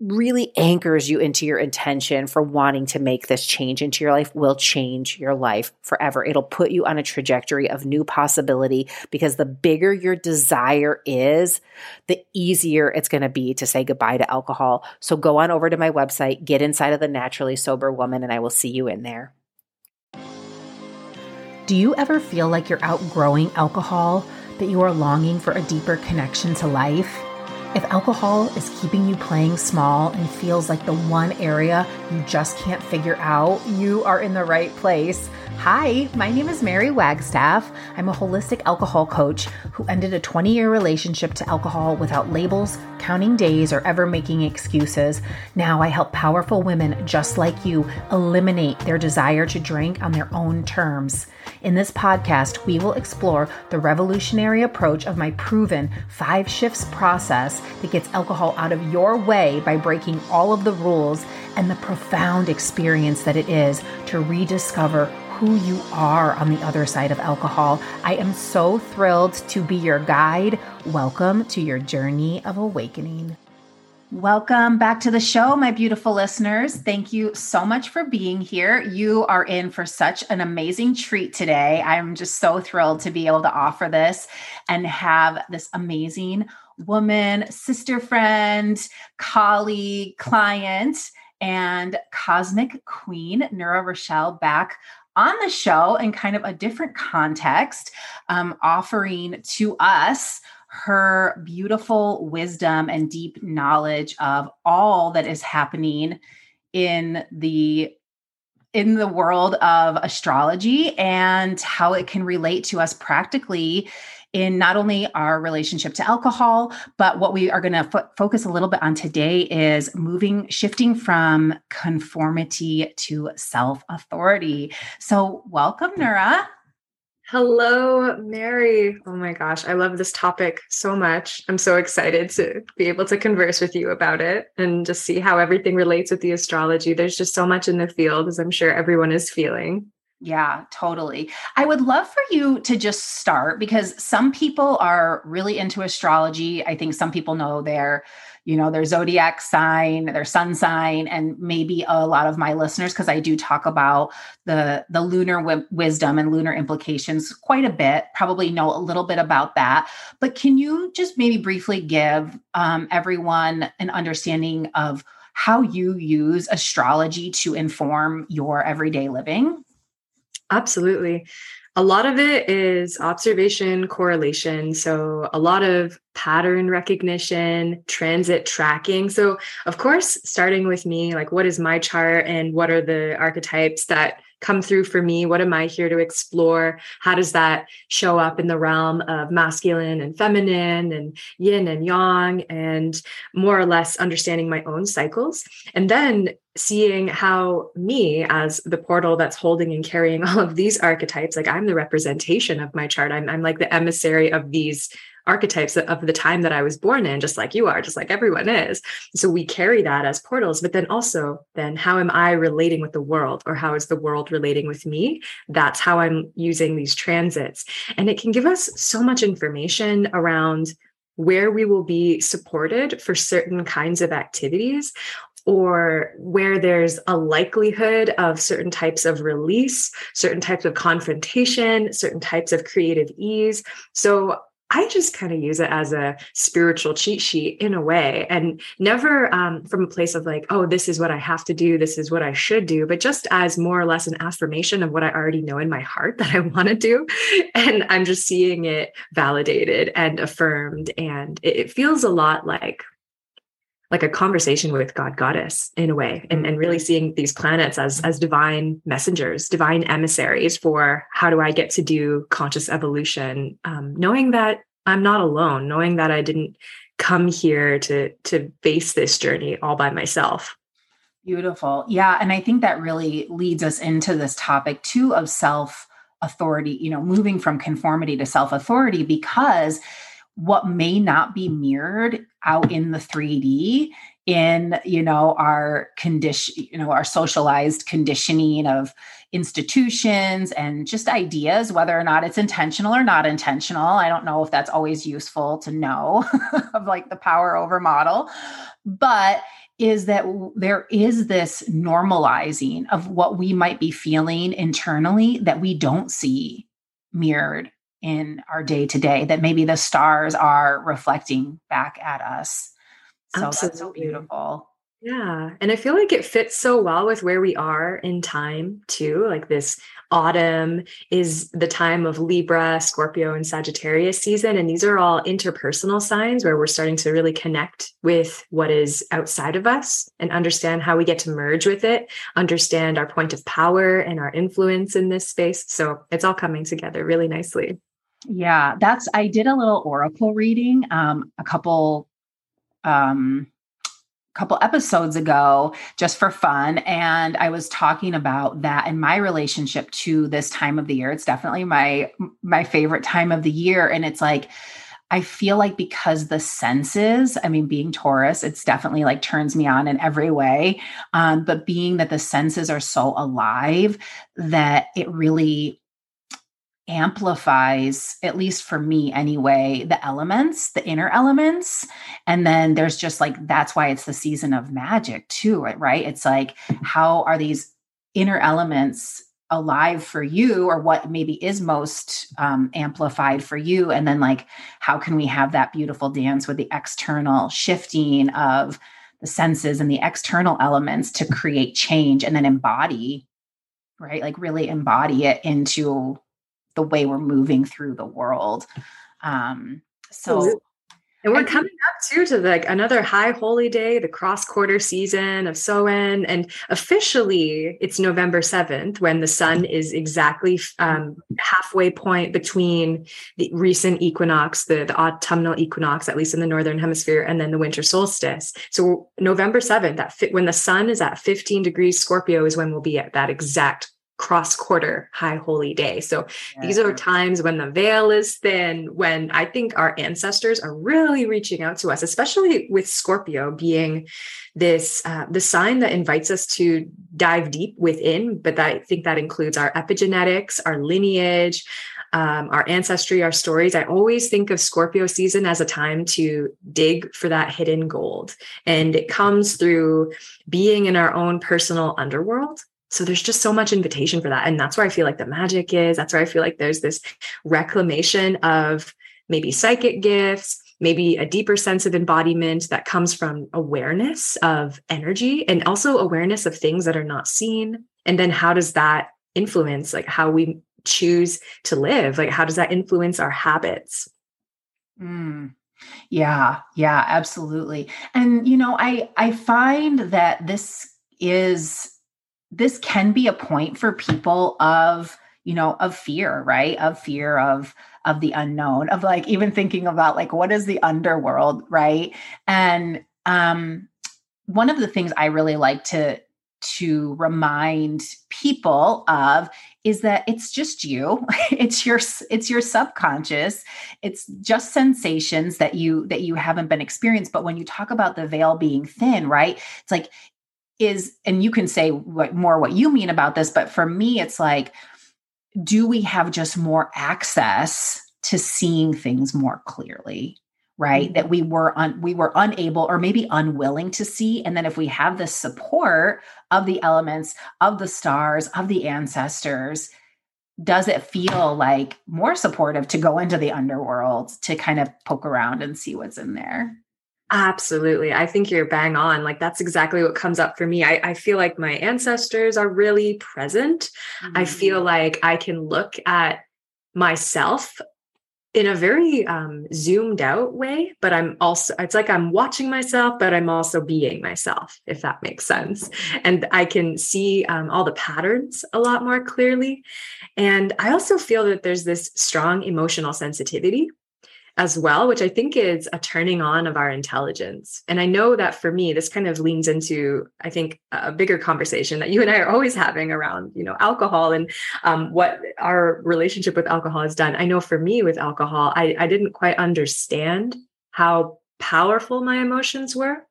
really anchors you into your intention for wanting to make this change into your life, will change your life forever. It'll put you on a trajectory of new possibility, because the bigger your desire is, the easier it's going to be to say goodbye to alcohol. So go on over to my website, get inside of The Naturally Sober Woman, and I will see you in there. Do you ever feel like you're outgrowing alcohol, that you are longing for a deeper connection to life? If alcohol is keeping you playing small and feels like the one area you just can't figure out, you are in the right place. Hi, my name is Mary Wagstaff. I'm a holistic alcohol coach who ended a 20-year relationship to alcohol without labels, counting days, or ever making excuses. Now I help powerful women just like you eliminate their desire to drink on their own terms. In this podcast, we will explore the revolutionary approach of my proven 5 shifts process that gets alcohol out of your way by breaking all of the rules, and the profound experience that it is to rediscover who you are on the other side of alcohol. I am so thrilled to be your guide. Welcome to your journey of awakening. Welcome back to the show, my beautiful listeners. Thank you so much for being here. You are in for such an amazing treat today. I'm just so thrilled to be able to offer this and have this amazing woman, sister, friend, colleague, client, and cosmic queen, Nura Rochelle, back on the show in kind of a different context, offering to us her beautiful wisdom and deep knowledge of all that is happening in the world of astrology and how it can relate to us practically in not only our relationship to alcohol, but what we are going to focus a little bit on today is shifting from conformity to self-authority. So welcome, Nura. Hello, Mary. Oh my gosh, I love this topic so much. I'm so excited to be able to converse with you about it and just see how everything relates with the astrology. There's just so much in the field, as I'm sure everyone is feeling. Yeah, totally. I would love for you to just start, because some people are really into astrology. I think some people know their zodiac sign, their sun sign, and maybe a lot of my listeners, because I do talk about the lunar wisdom and lunar implications quite a bit, probably know a little bit about that. But can you just maybe briefly give everyone an understanding of how you use astrology to inform your everyday living? Absolutely. A lot of it is observation, correlation. So a lot of pattern recognition, transit tracking. So of course, starting with me, like what is my chart and what are the archetypes that come through for me? What am I here to explore? How does that show up in the realm of masculine and feminine and yin and yang, and more or less understanding my own cycles? And then seeing how me as the portal that's holding and carrying all of these archetypes, like I'm the representation of my chart. I'm like the emissary of these archetypes of the time that I was born in, just like you are, just like everyone is. So we carry that as portals, but then also then how am I relating with the world, or how is the world relating with me? That's how I'm using these transits. And it can give us so much information around where we will be supported for certain kinds of activities, or where there's a likelihood of certain types of release, certain types of confrontation, certain types of creative ease. So I just kind of use it as a spiritual cheat sheet in a way, and never from a place of like, oh, this is what I have to do, this is what I should do, but just as more or less an affirmation of what I already know in my heart that I want to do. And I'm just seeing it validated and affirmed. And it feels a lot like a conversation with God goddess in a way, and really seeing these planets as divine messengers, divine emissaries for how do I get to do conscious evolution? Knowing that I'm not alone, knowing that I didn't come here to face this journey all by myself. Beautiful. Yeah. And I think that really leads us into this topic too of self-authority, you know, moving from conformity to self-authority, because what may not be mirrored out in the 3D in, you know, our condition, you know, our socialized conditioning of institutions and just ideas, whether or not it's intentional or not intentional. I don't know if that's always useful to know of like the power over model, but is that there is this normalizing of what we might be feeling internally that we don't see mirrored in our day to day, that maybe the stars are reflecting back at us. So absolutely. That's so beautiful. Yeah. And I feel like it fits so well with where we are in time too. Like this autumn is the time of Libra, Scorpio, and Sagittarius season. And these are all interpersonal signs where we're starting to really connect with what is outside of us and understand how we get to merge with it, understand our point of power and our influence in this space. So it's all coming together really nicely. Yeah, I did a little oracle reading a couple episodes ago, just for fun. And I was talking about that and my relationship to this time of the year. It's definitely my favorite time of the year. And it's like, I feel like because the senses, I mean, being Taurus, it's definitely like turns me on in every way. But being that the senses are so alive that it really amplifies, at least for me anyway, the elements, the inner elements. And then there's just like, that's why it's the season of magic too, right? It's like, how are these inner elements alive for you, or what maybe is most amplified for you? And then like, how can we have that beautiful dance with the external shifting of the senses and the external elements to create change and then embody, right? Like really embody it into the way we're moving through the world. And we're coming up too to like another high holy day, the cross quarter season of Soen. And officially it's November 7th when the sun is exactly halfway point between the recent equinox, the autumnal equinox, at least in the Northern Hemisphere, and then the winter solstice. So November 7th, when the sun is at 15 degrees Scorpio is when we'll be at that exact cross quarter high holy day. So These are times when the veil is thin, when I think our ancestors are really reaching out to us, especially with Scorpio being this, the sign that invites us to dive deep within, but I think that includes our epigenetics, our lineage, our ancestry, our stories. I always think of Scorpio season as a time to dig for that hidden gold. And it comes through being in our own personal underworld. So there's just so much invitation for that. And that's where I feel like the magic is. That's where I feel like there's this reclamation of maybe psychic gifts, maybe a deeper sense of embodiment that comes from awareness of energy and also awareness of things that are not seen. And then how does that influence like how we choose to live? Like how does that influence our habits? Yeah, absolutely. And, you know, I find that this can be a point for people of, you know, of fear, right? Of fear of the unknown, of like even thinking about like, what is the underworld, right? And one of the things I really like to remind people of is that it's just you, it's your subconscious, it's just sensations that you haven't been experienced. But when you talk about the veil being thin, right? It's like, and you can say what you mean about this, but for me, it's like, do we have just more access to seeing things more clearly, right? That we were unable or maybe unwilling to see. And then if we have the support of the elements, of the stars, of the ancestors, does it feel like more supportive to go into the underworld to kind of poke around and see what's in there? Absolutely. I think you're bang on. Like, that's exactly what comes up for me. I feel like my ancestors are really present. Mm-hmm. I feel like I can look at myself in a very zoomed out way, but I'm also, it's like I'm watching myself, but I'm also being myself, if that makes sense. And I can see all the patterns a lot more clearly. And I also feel that there's this strong emotional sensitivity as well, which I think is a turning on of our intelligence. And I know that for me, this kind of leans into, I think, a bigger conversation that you and I are always having around, you know, alcohol and what our relationship with alcohol has done. I know for me with alcohol, I didn't quite understand how powerful my emotions were.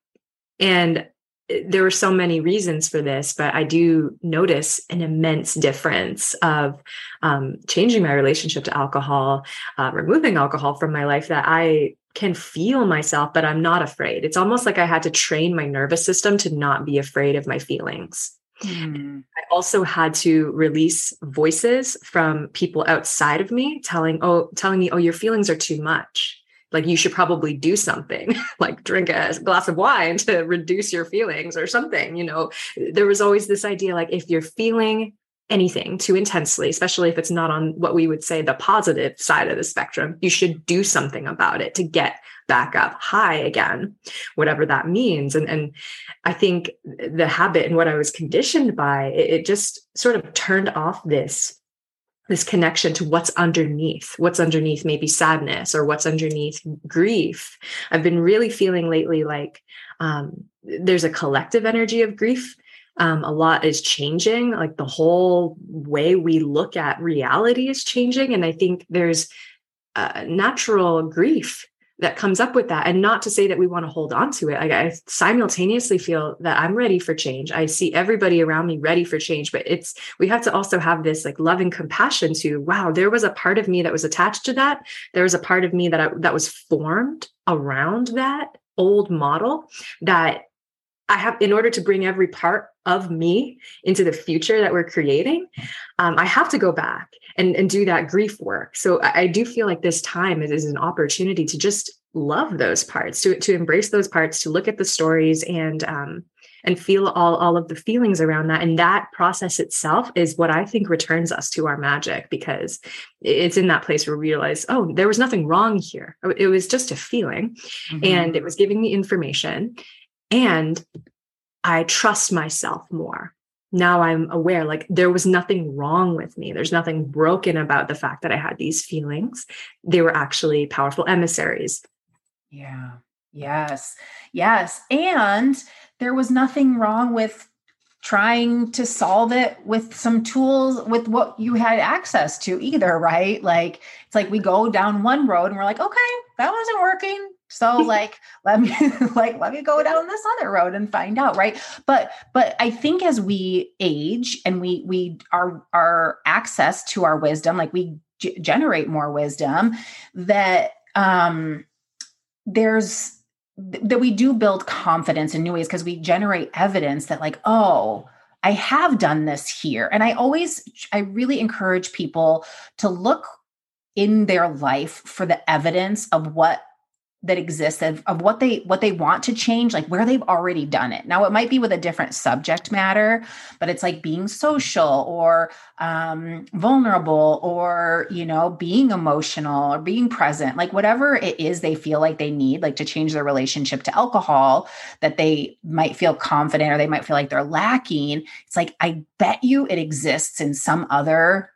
And there were so many reasons for this, but I do notice an immense difference of changing my relationship to alcohol, removing alcohol from my life, that I can feel myself, but I'm not afraid. It's almost like I had to train my nervous system to not be afraid of my feelings. Mm. I also had to release voices from people outside of me telling me, your feelings are too much. Like, you should probably do something, like drink a glass of wine to reduce your feelings or something. You know, there was always this idea, like, if you're feeling anything too intensely, especially if it's not on what we would say the positive side of the spectrum, you should do something about it to get back up high again, whatever that means. And I think the habit and what I was conditioned by, it just sort of turned off this connection to what's underneath maybe sadness or what's underneath grief. I've been really feeling lately like there's a collective energy of grief. A lot is changing, like the whole way we look at reality is changing. And I think there's natural grief that comes up with that. And not to say that we want to hold on to it. I simultaneously feel that I'm ready for change. I see everybody around me ready for change, but we have to also have this like love and compassion to, wow, there was a part of me that was attached to that. There was a part of me that was formed around that old model that I have, in order to bring every part of me into the future that we're creating, I have to go back and do that grief work. So I do feel like this time is an opportunity to just love those parts, to embrace those parts, to look at the stories and feel all of the feelings around that. And that process itself is what I think returns us to our magic, because it's in that place where we realize, oh, there was nothing wrong here. It was just a feeling, mm-hmm. and it was giving me information. And I trust myself more. Now I'm aware, like, there was nothing wrong with me. There's nothing broken about the fact that I had these feelings. They were actually powerful emissaries. Yeah. Yes. Yes. And there was nothing wrong with trying to solve it with some tools, with what you had access to either, right? Like, it's like we go down one road and we're like, okay, that wasn't working. So like, let me go down this other road and find out. Right. But I think as we age and we our access to our wisdom, like we generate more wisdom, that that we do build confidence in new ways, because we generate evidence that, like, oh, I have done this here. And I really encourage people to look in their life for the evidence of what that exists, of what they want to change, like where they've already done it. Now, it might be with a different subject matter, but it's like being social or vulnerable or, you know, being emotional or being present, like whatever it is they feel like they need, like to change their relationship to alcohol that they might feel confident or they might feel like they're lacking. It's like, I bet you it exists in some other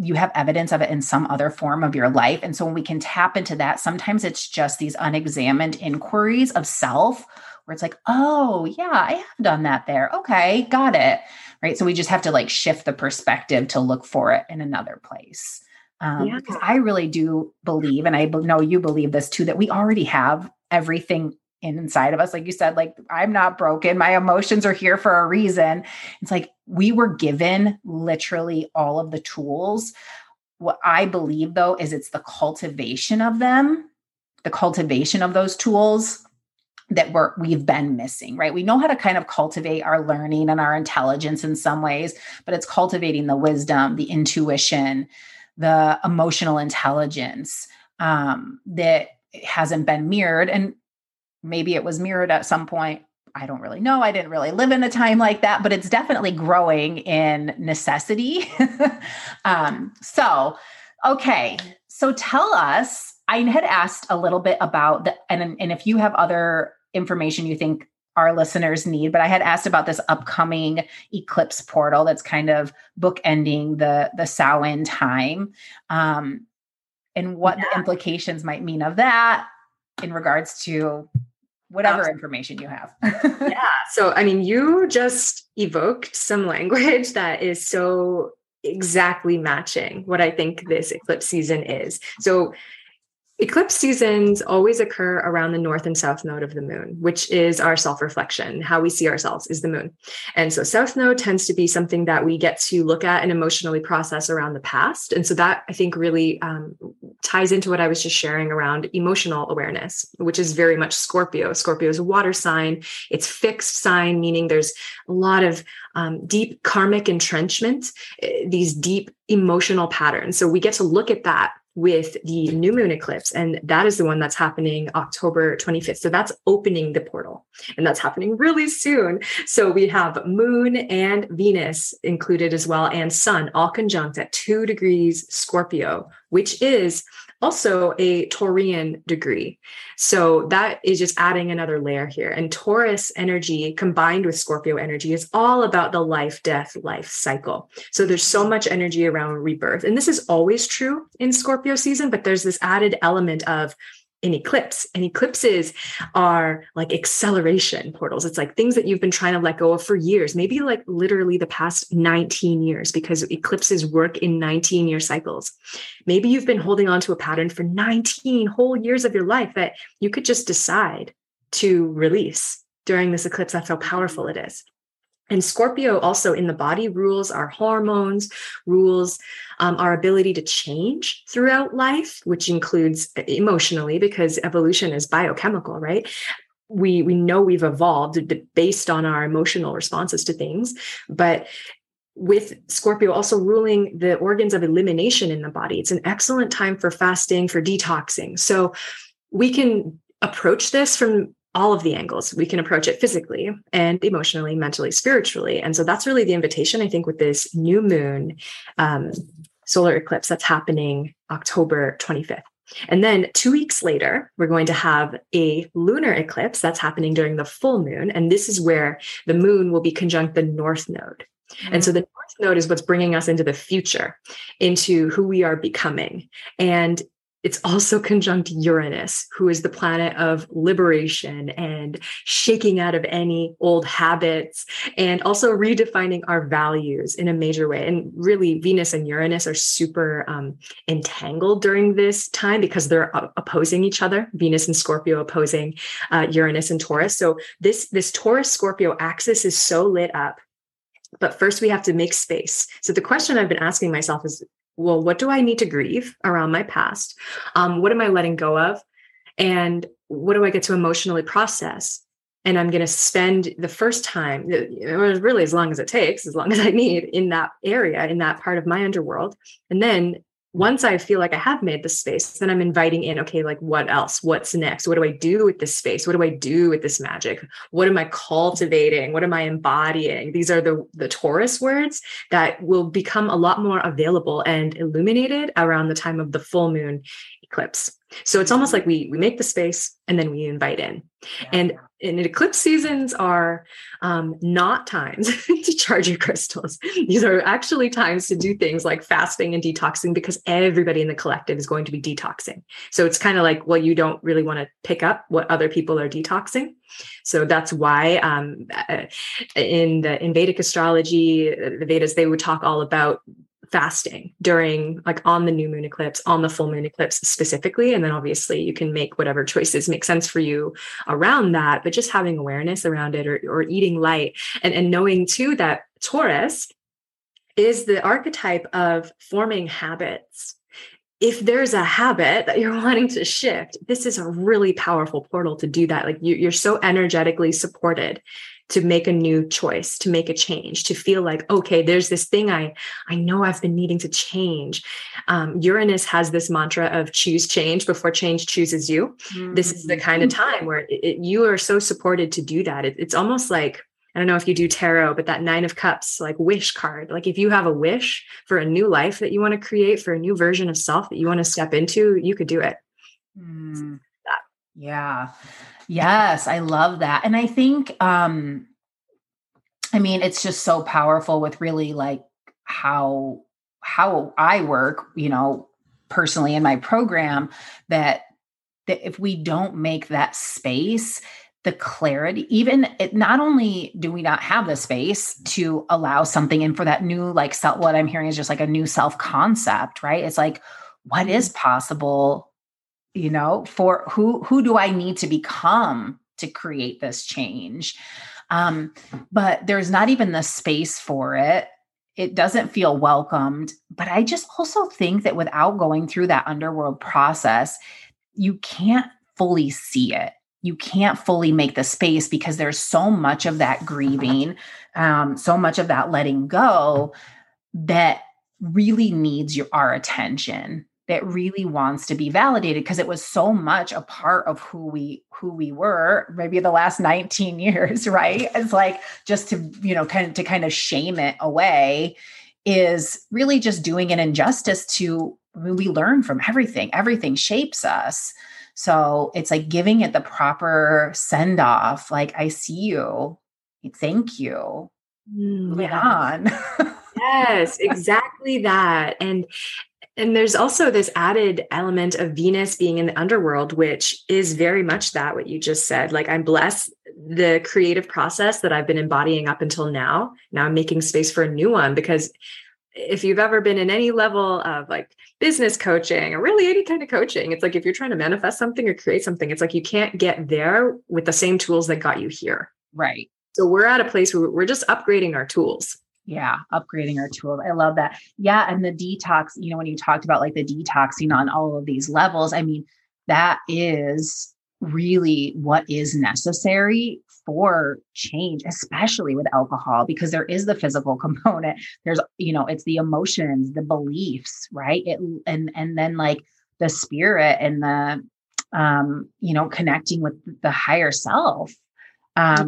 you have evidence of it in some other form of your life. And so when we can tap into that, sometimes it's just these unexamined inquiries of self where it's like, oh yeah, I have done that there. Okay. Got it. Right. So we just have to like shift the perspective to look for it in another place. Because I really do believe, and I know you believe this too, that we already have everything inside of us. Like you said, like, I'm not broken. My emotions are here for a reason. It's like, we were given literally all of the tools. What I believe though, is it's the cultivation of them the cultivation of those tools that we've been missing, right? We know how to kind of cultivate our learning and our intelligence in some ways, but it's cultivating the wisdom, the intuition, the emotional intelligence that hasn't been mirrored. And maybe it was mirrored at some point. I don't really know. I didn't really live in a time like that, but it's definitely growing in necessity. Okay. So tell us, I had asked a little bit about the, and if you have other information you think our listeners need, but I had asked about this upcoming eclipse portal that's kind of bookending the Samhain time, and what the implications might mean of that in regards to whatever information you have. So, I mean, you just evoked some language that is so exactly matching what I think this eclipse season is. So eclipse seasons always occur around the north and south node of the moon, which is our self-reflection. How we see ourselves is the moon. And so south node tends to be something that we get to look at and emotionally process around the past. And so that, I think, really ties into what I was just sharing around emotional awareness, which is very much Scorpio. Scorpio is a water sign. It's fixed sign, meaning there's a lot of deep karmic entrenchment, these deep emotional patterns. So we get to look at that with the new moon eclipse. And that is the one that's happening October 25th. So that's opening the portal, and that's happening really soon. So we have moon and Venus included as well, and sun all conjunct at 2 degrees Scorpio, which is also a Taurian degree. So that is just adding another layer here. And Taurus energy combined with Scorpio energy is all about the life, death, life cycle. So there's so much energy around rebirth. And this is always true in Scorpio season, but there's this added element of an eclipse. And eclipses are like acceleration portals. It's like things that you've been trying to let go of for years, maybe like literally the past 19 years, because eclipses work in 19-year cycles. Maybe you've been holding on to a pattern for 19 whole years of your life that you could just decide to release during this eclipse. That's how powerful it is. And Scorpio also in the body rules our hormones, rules our ability to change throughout life, which includes emotionally, because evolution is biochemical, right? We know we've evolved based on our emotional responses to things, but with Scorpio also ruling the organs of elimination in the body, it's an excellent time for fasting, for detoxing. So we can approach this from all of the angles. We can approach it physically and emotionally, mentally, spiritually. And so that's really the invitation, I think, with this new moon solar eclipse that's happening October 25th. And then 2 weeks later, we're going to have a lunar eclipse that's happening during the full moon. And this is where the moon will be conjunct the north node. And so the north node is what's bringing us into the future, into who we are becoming. And it's also conjunct Uranus, who is the planet of liberation and shaking out of any old habits, and also redefining our values in a major way. And really, Venus and Uranus are super entangled during this time because they're opposing each other. Venus and Scorpio opposing Uranus and Taurus. So this Taurus-Scorpio axis is so lit up. But first, we have to make space. So the question I've been asking myself is, well, what do I need to grieve around my past? What am I letting go of? And what do I get to emotionally process? And I'm going to spend the first time, really as long as it takes, as long as I need, in that area, in that part of my underworld. And then once I feel like I have made the space, then I'm inviting in, okay, like what else? What's next? What do I do with this space? What do I do with this magic? What am I cultivating? What am I embodying? These are the Taurus words that will become a lot more available and illuminated around the time of the full moon eclipse. So it's almost like we make the space and then we invite in. Yeah. And eclipse seasons are not times to charge your crystals. These are actually times to do things like fasting and detoxing, because everybody in the collective is going to be detoxing. So it's kind of like, well, you don't really want to pick up what other people are detoxing. So that's why in Vedic astrology, the Vedas, they would talk all about fasting during, like, on the new moon eclipse, on the full moon eclipse specifically. And then obviously you can make whatever choices make sense for you around that, but just having awareness around it, or eating light, and knowing too that Taurus is the archetype of forming habits. if there's a habit that you're wanting to shift, this is a really powerful portal to do that. Like you're so energetically supported to make a new choice, to make a change, to feel like, okay, there's this thing I know I've been needing to change. Uranus has this mantra of choose change before change chooses you. Mm-hmm. This is the kind of time where you are so supported to do that. It's almost like, I don't know if you do tarot, but that 9 of cups, like wish card, like if you have a wish for a new life that you want to create, for a new version of self that you want to step into, you could do it. Mm. Yeah. Yes. I love that. And I think, I mean, it's just so powerful with really like how I work, you know, personally in my program, that if we don't make that space, the clarity, even it, not only do we not have the space to allow something in for that new, like self, what I'm hearing is just like a new self concept, right? It's like, what is possible, you know, for who do I need to become to create this change? But there's not even the space for it. It doesn't feel welcomed, but I just also think that without going through that underworld process, you can't fully see it. You can't fully make the space because there's so much of that grieving, so much of that letting go that really needs our attention, that really wants to be validated because it was so much a part of who we were maybe the last 19 years, right? It's like just to, you know, kind of shame it away is really just doing an injustice to, I mean, we learn from everything. Everything shapes us. So it's like giving it the proper send off. Like, I see you. Thank you. Moving on. Yes, exactly that. And there's also this added element of Venus being in the underworld, which is very much that what you just said. Like, I'm blessed the creative process that I've been embodying up until now. Now I'm making space for a new one, because if you've ever been in any level of like business coaching or really any kind of coaching, it's like if you're trying to manifest something or create something, it's like you can't get there with the same tools that got you here. Right. So we're at a place where we're just upgrading our tools. Yeah. Upgrading our tools. I love that. Yeah. And the detox, you know, when you talked about like the detoxing on all of these levels, I mean, that is really what is necessary for change, especially with alcohol, because there is the physical component. There's, you know, it's the emotions, the beliefs, right? And then like the spirit and the, you know, connecting with the higher self, that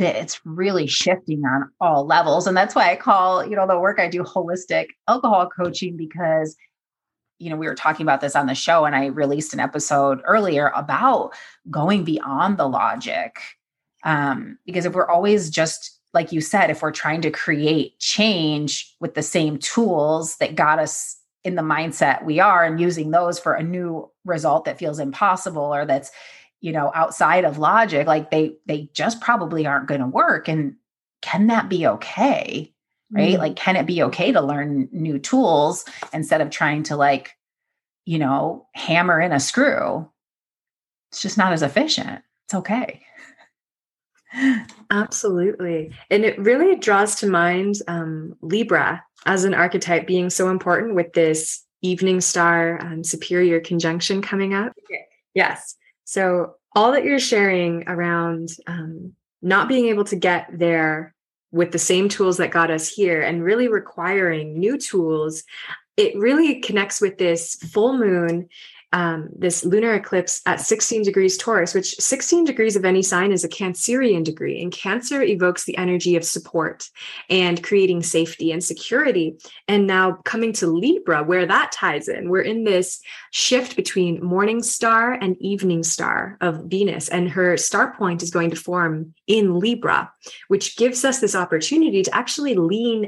it's really shifting on all levels. And that's why I call, you know, the work I do holistic alcohol coaching, because you know, we were talking about this on the show and I released an episode earlier about going beyond the logic. Because if we're always just, like you said, if we're trying to create change with the same tools that got us in the mindset we are and using those for a new result that feels impossible or that's, you know, outside of logic, like they just probably aren't going to work. And can that be okay? Right? Like, can it be okay to learn new tools instead of trying to like, you know, hammer in a screw? It's just not as efficient. It's okay. Absolutely. And it really draws to mind Libra as an archetype being so important with this evening star superior conjunction coming up. Okay. Yes. So all that you're sharing around not being able to get there with the same tools that got us here and really requiring new tools, it really connects with this full moon, this lunar eclipse at 16 degrees Taurus, which 16 degrees of any sign is a Cancerian degree. And Cancer evokes the energy of support and creating safety and security. And now coming to Libra, where that ties in, we're in this shift between morning star and evening star of Venus, and her star point is going to form in Libra, which gives us this opportunity to actually lean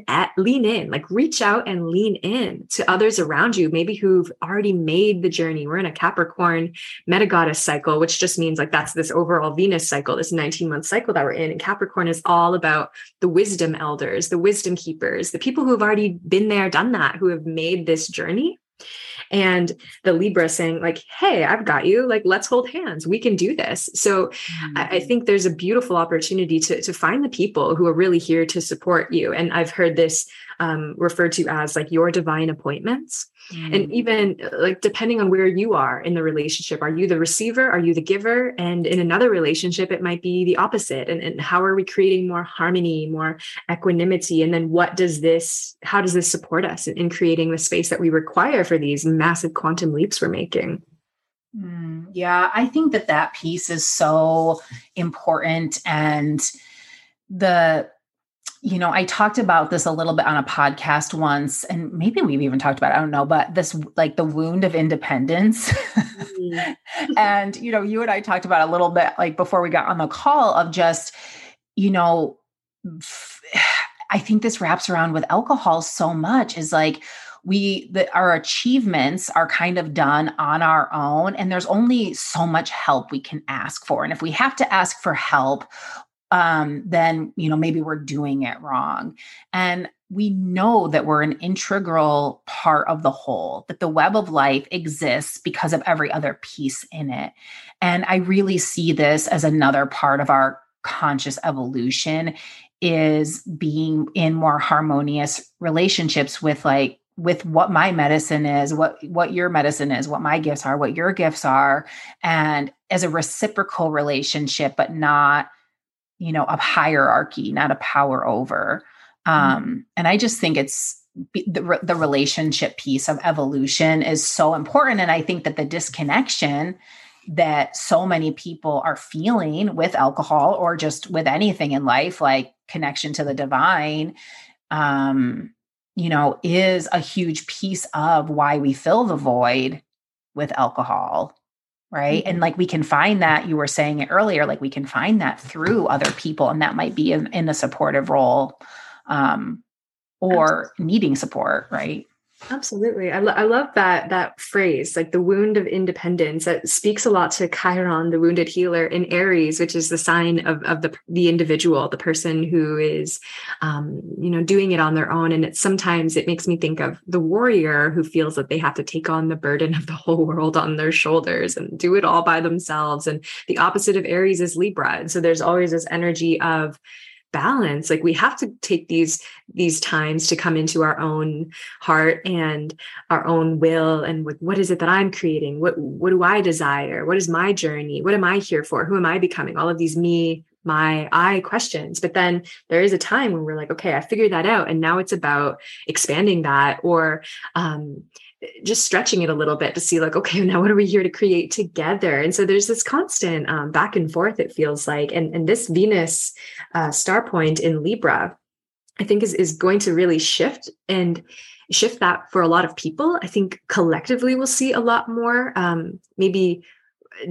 in, like reach out and lean in to others around you, maybe who've already made the journey. We're in a Capricorn metagoddess cycle, which just means like that's this overall Venus cycle, this 19-month cycle that we're in. And Capricorn is all about the wisdom elders, the wisdom keepers, the people who have already been there, done that, who have made this journey. And the Libra saying like, hey, I've got you, like, let's hold hands. We can do this. So I think there's a beautiful opportunity to find the people who are really here to support you. And I've heard this referred to as like your divine appointments. Mm. And even like, depending on where you are in the relationship, are you the receiver? Are you the giver? And in another relationship, it might be the opposite. And how are we creating more harmony, more equanimity? And then how does this support us in creating the space that we require for these massive quantum leaps we're making? Yeah, I think that piece is so important. And I talked about this a little bit on a podcast once, and maybe we've even talked about it, I don't know, but this, like, the wound of independence. Mm-hmm. And, you and I talked about a little bit, like, before we got on the call, of just, I think this wraps around with alcohol so much, is like, our achievements are kind of done on our own, and there's only so much help we can ask for. And if we have to ask for help, then, maybe we're doing it wrong. And we know that we're an integral part of the whole, that the web of life exists because of every other piece in it. And I really see this as another part of our conscious evolution, is being in more harmonious relationships with what my medicine is, what your medicine is, what my gifts are, what your gifts are, and as a reciprocal relationship, but not, a hierarchy, not a power over. And I just think it's the relationship piece of evolution is so important. And I think that the disconnection that so many people are feeling with alcohol, or just with anything in life, like connection to the divine, is a huge piece of why we fill the void with alcohol, right? Mm-hmm. And like, we can find that, you were saying it earlier, like we can find that through other people, and that might be in a supportive role, or absolutely needing support, right? Absolutely. I love that phrase, like the wound of independence. That speaks a lot to Chiron, the wounded healer, in Aries, which is the sign of the individual, the person who is, doing it on their own. And sometimes it makes me think of the warrior who feels that they have to take on the burden of the whole world on their shoulders and do it all by themselves. And the opposite of Aries is Libra. And so there's always this energy of balance. Like, we have to take these times to come into our own heart and our own will. And what is it that I'm creating? What do I desire? What is my journey? What am I here for? Who am I becoming? All of these me, my, I questions. But then there is a time when we're like, okay, I figured that out. And now it's about expanding that, or, just stretching it a little bit to see, like, okay, now what are we here to create together? And so there's this constant back and forth, it feels like, and this Venus star point in Libra, I think is going to really shift that for a lot of people. I think collectively we'll see a lot more, maybe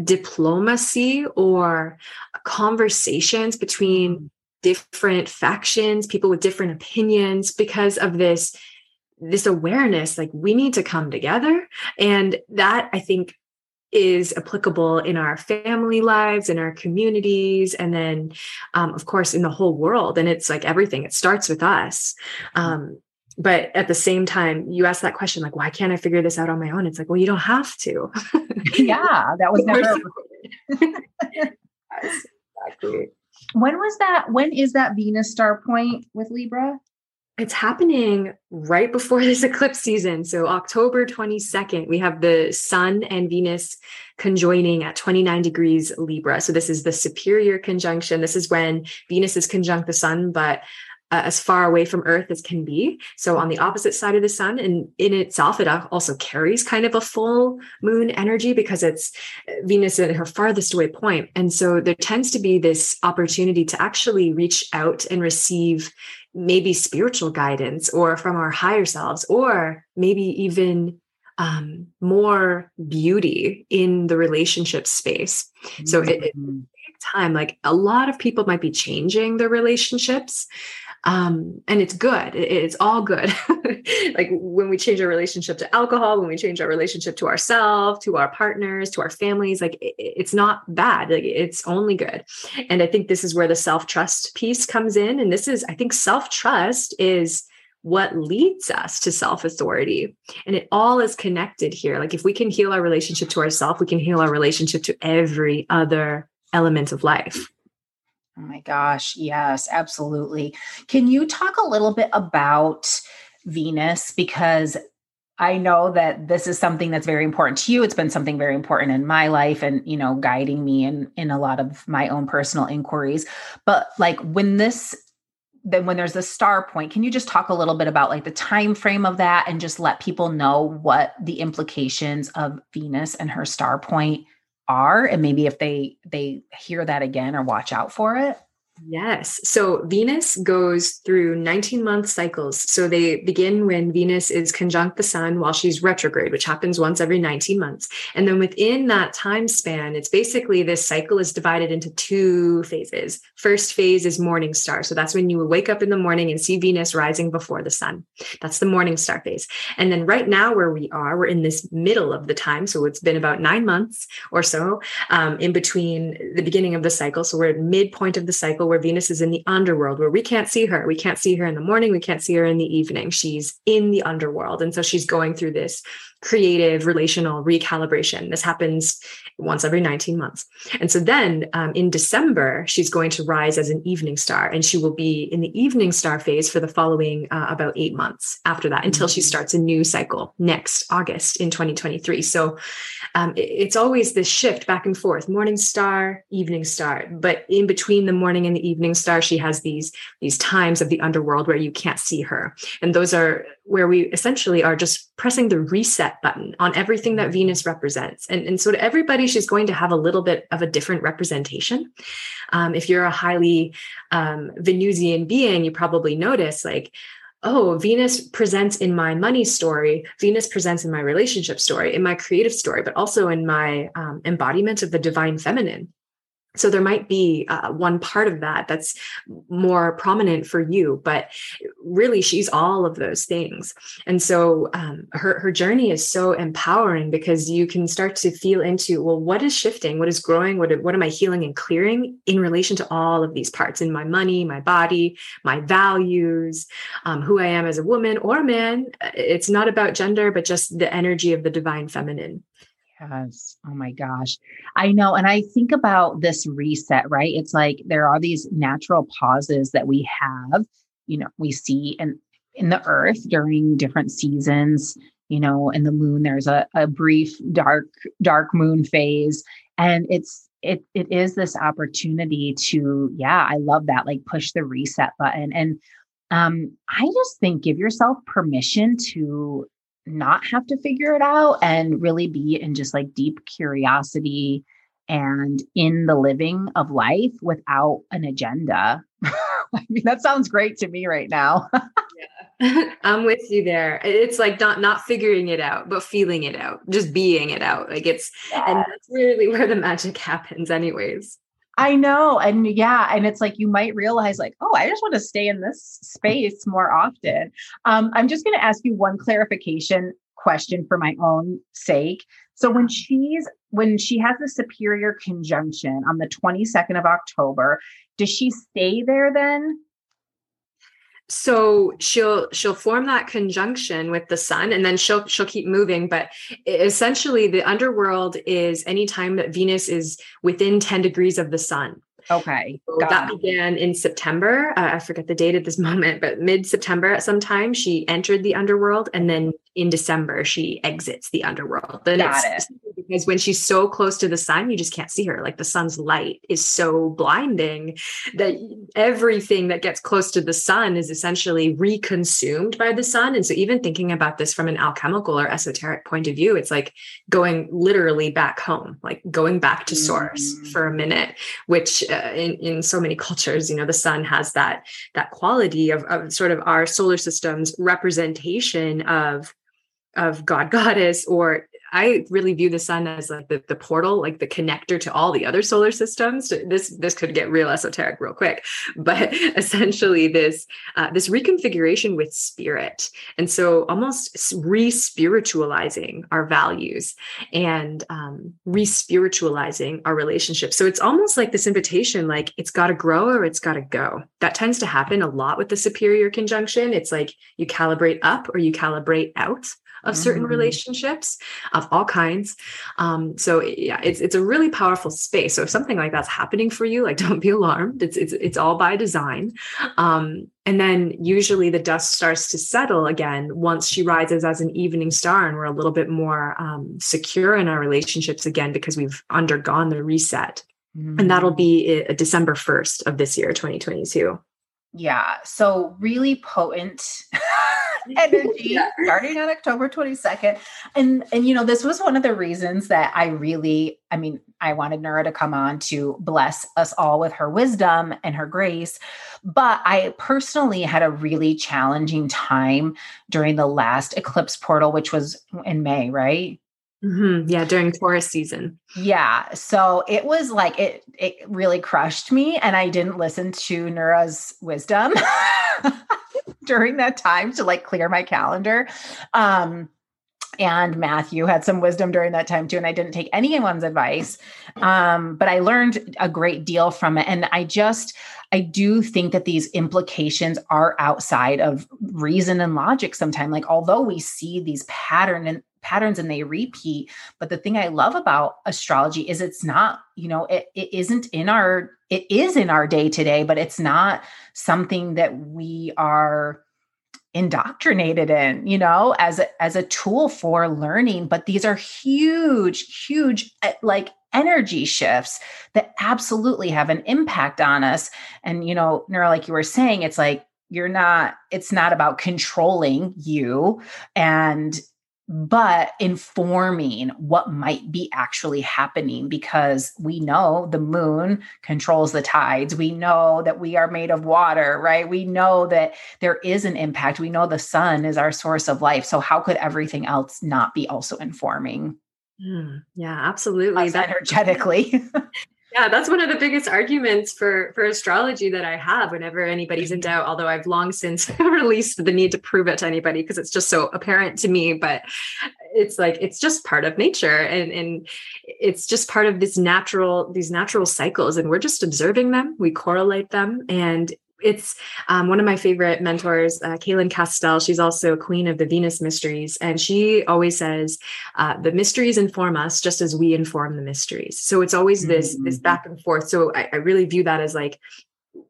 diplomacy or conversations between different factions, people with different opinions, because of this awareness, like, we need to come together. And that, I think, is applicable in our family lives, in our communities, and then, of course, in the whole world. And it's like everything, it starts with us. But at the same time, you ask that question, like, why can't I figure this out on my own? It's like, well, you don't have to. Yeah, that was never. Yes, exactly. When is that Venus star point with Libra? It's happening right before this eclipse season. So October 22nd, we have the Sun and Venus conjoining at 29 degrees Libra. So this is the superior conjunction. This is when Venus is conjunct the Sun, but as far away from Earth as can be. So on the opposite side of the Sun, and in itself, it also carries kind of a full moon energy, because it's Venus at her farthest away point. And so there tends to be this opportunity to actually reach out and receive maybe spiritual guidance, or from our higher selves, or maybe even more beauty in the relationship space. Mm-hmm. So it's a time, like, a lot of people might be changing their relationships. And it's good. It's all good. Like, when we change our relationship to alcohol, when we change our relationship to ourselves, to our partners, to our families, like, it's not bad. Like, it's only good. And I think this is where the self-trust piece comes in. And this is, I think, self-trust is what leads us to self-authority. And it all is connected here. Like, if we can heal our relationship to ourselves, we can heal our relationship to every other element of life. Oh my gosh. Yes, absolutely. Can you talk a little bit about Venus? Because I know that this is something that's very important to you. It's been something very important in my life and, you know, guiding me in a lot of my own personal inquiries. But like when there's the star point, can you just talk a little bit about like the time frame of that and just let people know what the implications of Venus and her star point are? And maybe if they hear that again or watch out for it. Yes. So Venus goes through 19-month cycles. So they begin when Venus is conjunct the sun while she's retrograde, which happens once every 19 months. And then within that time span, it's basically this cycle is divided into two phases. First phase is morning star. So that's when you wake up in the morning and see Venus rising before the sun. That's the morning star phase. And then right now where we are, we're in this middle of the time. So it's been about 9 months or so in between the beginning of the cycle. So we're at midpoint of the cycle, where Venus is in the underworld, where we can't see her. We can't see her in the morning. We can't see her in the evening. She's in the underworld. And so she's going through this creative relational recalibration. This happens once every 19 months. And so then in December, she's going to rise as an evening star, and she will be in the evening star phase for the following about 8 months after that, until she starts a new cycle next August in 2023. So it's always this shift back and forth, morning star, evening star. But in between the morning and the evening star, she has these times of the underworld where you can't see her. And those are where we essentially are just pressing the reset button on everything that Venus represents. And so to everybody, she's going to have a little bit of a different representation. If you're a highly Venusian being, you probably notice like, oh, Venus presents in my money story, Venus presents in my relationship story, in my creative story, but also in my embodiment of the divine feminine. So there might be one part of that that's more prominent for you, but really she's all of those things. And so her journey is so empowering, because you can start to feel into, well, what is shifting? What is growing? What am I healing and clearing in relation to all of these parts in my money, my body, my values, who I am as a woman or a man? It's not about gender, but just the energy of the divine feminine. Yes. Oh my gosh. I know. And I think about this reset, right? It's like, there are these natural pauses that we have, you know, we see in the earth during different seasons, you know, in the moon, there's a brief dark moon phase. And it is this opportunity to, yeah, I love that. Like push the reset button. And, I just think give yourself permission to not have to figure it out and really be in just like deep curiosity and in the living of life without an agenda. I mean, that sounds great to me right now. Yeah. I'm with you there. It's like not figuring it out, but feeling it out, just being it out. Like it's, yes. And that's really where the magic happens anyways. I know. And yeah. And it's like, you might realize like, oh, I just want to stay in this space more often. I'm just going to ask you one clarification question for my own sake. So when she has the superior conjunction on the 22nd of October, does she stay there then? So she'll form that conjunction with the sun, and then she'll keep moving. But essentially the underworld is any time that Venus is within 10 degrees of the sun. Okay. So that began in September. I forget the date at this moment, but mid-September at some time, she entered the underworld. And then in December, she exits the underworld. Because when she's so close to the sun, you just can't see her. Like the sun's light is so blinding that everything that gets close to the sun is essentially reconsumed by the sun. And so even thinking about this from an alchemical or esoteric point of view, it's like going literally back home, like going back to source for a minute, which in so many cultures, you know, the sun has that quality of sort of our solar system's representation of God, goddess, or I really view the sun as like the portal, like the connector to all the other solar systems. This could get real esoteric real quick, but essentially this reconfiguration with spirit. And so almost re-spiritualizing our values and re-spiritualizing our relationships. So it's almost like this invitation, like it's got to grow or it's got to go. That tends to happen a lot with the superior conjunction. It's like you calibrate up or you calibrate out. of certain relationships of all kinds. So yeah, it's a really powerful space. So if something like that's happening for you, like, don't be alarmed. It's all by design. And then usually the dust starts to settle again once she rises as an evening star, and we're a little bit more secure in our relationships again, because we've undergone the reset. Mm-hmm. And that'll be December 1st of this year, 2022. Yeah. So really potent energy starting on October 22nd. And, you know, this was one of the reasons that I wanted Nura to come on to bless us all with her wisdom and her grace. But I personally had a really challenging time during the last eclipse portal, which was in May, right? Mm-hmm. Yeah. During Taurus season. Yeah. So it was like, it really crushed me, and I didn't listen to Nura's wisdom during that time to like clear my calendar. And Matthew had some wisdom during that time too, and I didn't take anyone's advice. But I learned a great deal from it. And I do think that these implications are outside of reason and logic sometimes. Like, although we see these patterns and they repeat, but the thing I love about astrology is it's not, you know, it is in our day today, but it's not something that we are indoctrinated in, you know, as a tool for learning. But these are huge, huge, like, energy shifts that absolutely have an impact on us. And, you know, Nura, like you were saying, it's like, it's not about controlling you, but informing what might be actually happening, because we know the moon controls the tides. We know that we are made of water, right? We know that there is an impact. We know the sun is our source of life. So how could everything else not be also informing? Yeah, absolutely. Energetically. Yeah, that's one of the biggest arguments for astrology that I have whenever anybody's in doubt, although I've long since released the need to prove it to anybody because it's just so apparent to me. But it's like, it's just part of nature, and it's just part of these natural cycles, and we're just observing them. We correlate them. And it's one of my favorite mentors, Caitlin Castell. She's also queen of the Venus mysteries. And she always says, the mysteries inform us just as we inform the mysteries. So it's always this back and forth. So I really view that as like,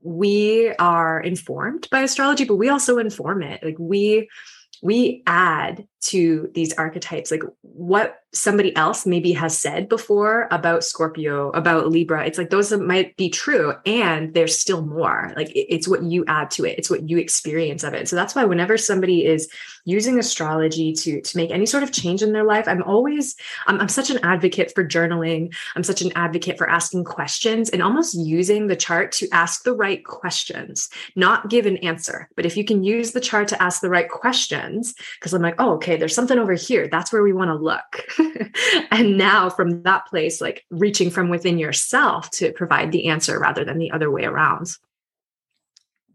we are informed by astrology, but we also inform it. Like we add to these archetypes, like what somebody else maybe has said before about Scorpio, about Libra. It's like, those might be true, and there's still more. Like, it's what you add to it. It's what you experience of it. So that's why whenever somebody is using astrology to make any sort of change in their life, I'm such an advocate for journaling. I'm such an advocate for asking questions and almost using the chart to ask the right questions, not give an answer. But if you can use the chart to ask the right questions, because I'm like, oh, okay, there's something over here. That's where we want to look. And now from that place, like reaching from within yourself to provide the answer rather than the other way around.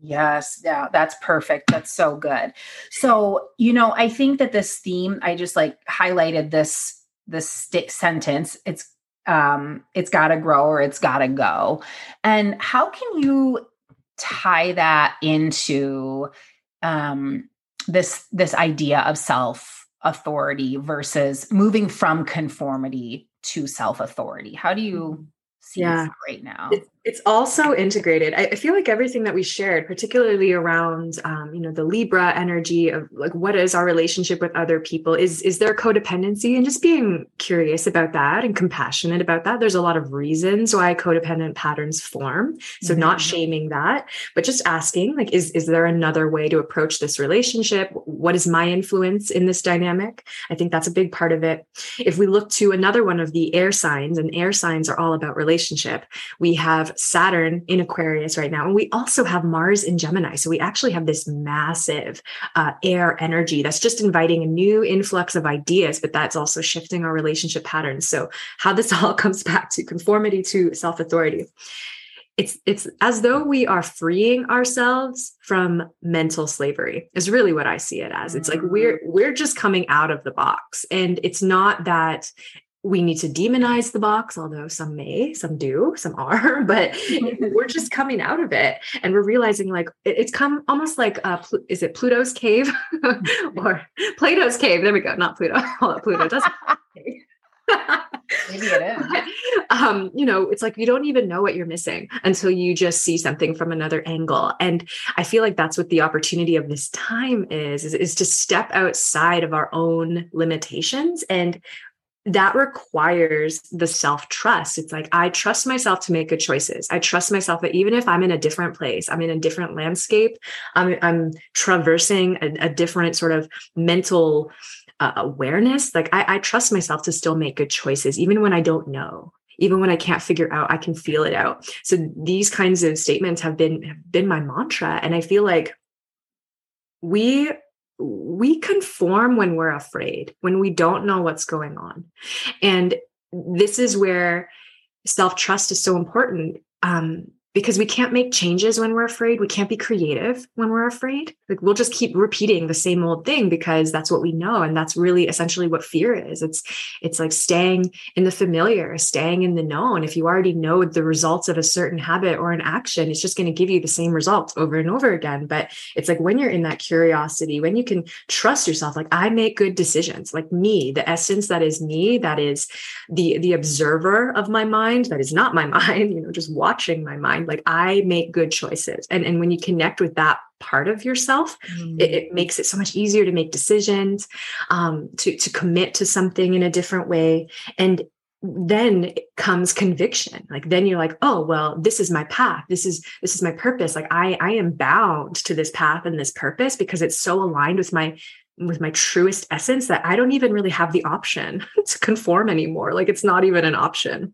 Yes. Yeah, that's perfect. That's so good. So, you know, I think that this theme, I just like highlighted this sentence. It's gotta grow or it's gotta go. And how can you tie that into, this idea of self-authority versus moving from conformity to self-authority? How do you see this right now? It's all so integrated. I feel like everything that we shared, particularly around, you know, the Libra energy of like, what is our relationship with other people? Is there codependency? And just being curious about that and compassionate about that. There's a lot of reasons why codependent patterns form. So not shaming that, but just asking like, is there another way to approach this relationship? What is my influence in this dynamic? I think that's a big part of it. If we look to another one of the air signs, and air signs are all about relationship, we have Saturn in Aquarius right now. And we also have Mars in Gemini. So we actually have this massive air energy that's just inviting a new influx of ideas, but that's also shifting our relationship patterns. So how this all comes back to conformity to self-authority. It's as though we are freeing ourselves from mental slavery is really what I see it as. It's like, we're just coming out of the box, and it's not that we need to demonize the box, although some may, some do, some are, but we're just coming out of it. And we're realizing like, it's come almost like, is it Pluto's cave or Plato's cave? There we go. Not Pluto. Although Pluto doesn't. Maybe it is. You know, it's like, you don't even know what you're missing until you just see something from another angle. And I feel like that's what the opportunity of this time is to step outside of our own limitations. And that requires the self-trust. It's like, I trust myself to make good choices. I trust myself that even if I'm in a different place, I'm in a different landscape, I'm traversing a different sort of mental awareness. Like I trust myself to still make good choices, even when I don't know, even when I can't figure out, I can feel it out. So these kinds of statements have been my mantra. And I feel like we conform when we're afraid, when we don't know what's going on. And this is where self-trust is so important, because we can't make changes when we're afraid. We can't be creative when we're afraid. Like we'll just keep repeating the same old thing because that's what we know. And that's really essentially what fear is. It's like staying in the familiar, staying in the known. If you already know the results of a certain habit or an action, it's just going to give you the same results over and over again. But it's like when you're in that curiosity, when you can trust yourself, like I make good decisions, like me, the essence that is me, that is the observer of my mind, that is not my mind, you know, just watching my mind. Like I make good choices. And when you connect with that part of yourself, it makes it so much easier to make decisions, to commit to something in a different way. And then comes conviction. Like, then you're like, oh, well, this is my path. This is my purpose. Like I am bound to this path and this purpose because it's so aligned with my truest essence that I don't even really have the option to conform anymore. Like it's not even an option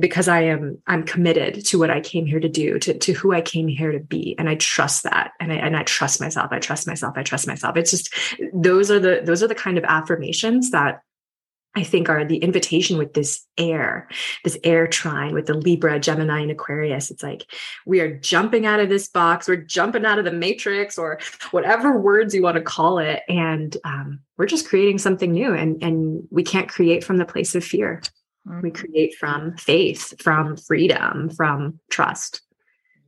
because I'm committed to what I came here to do, to who I came here to be. And I trust that. And I trust myself. I trust myself. I trust myself. It's just, those are the kind of affirmations that I think are the invitation with this air trine with the Libra, Gemini, and Aquarius. It's like, we are jumping out of this box. We're jumping out of the matrix or whatever words you want to call it. And we're just creating something new and we can't create from the place of fear. Mm-hmm. We create from faith, from freedom, from trust.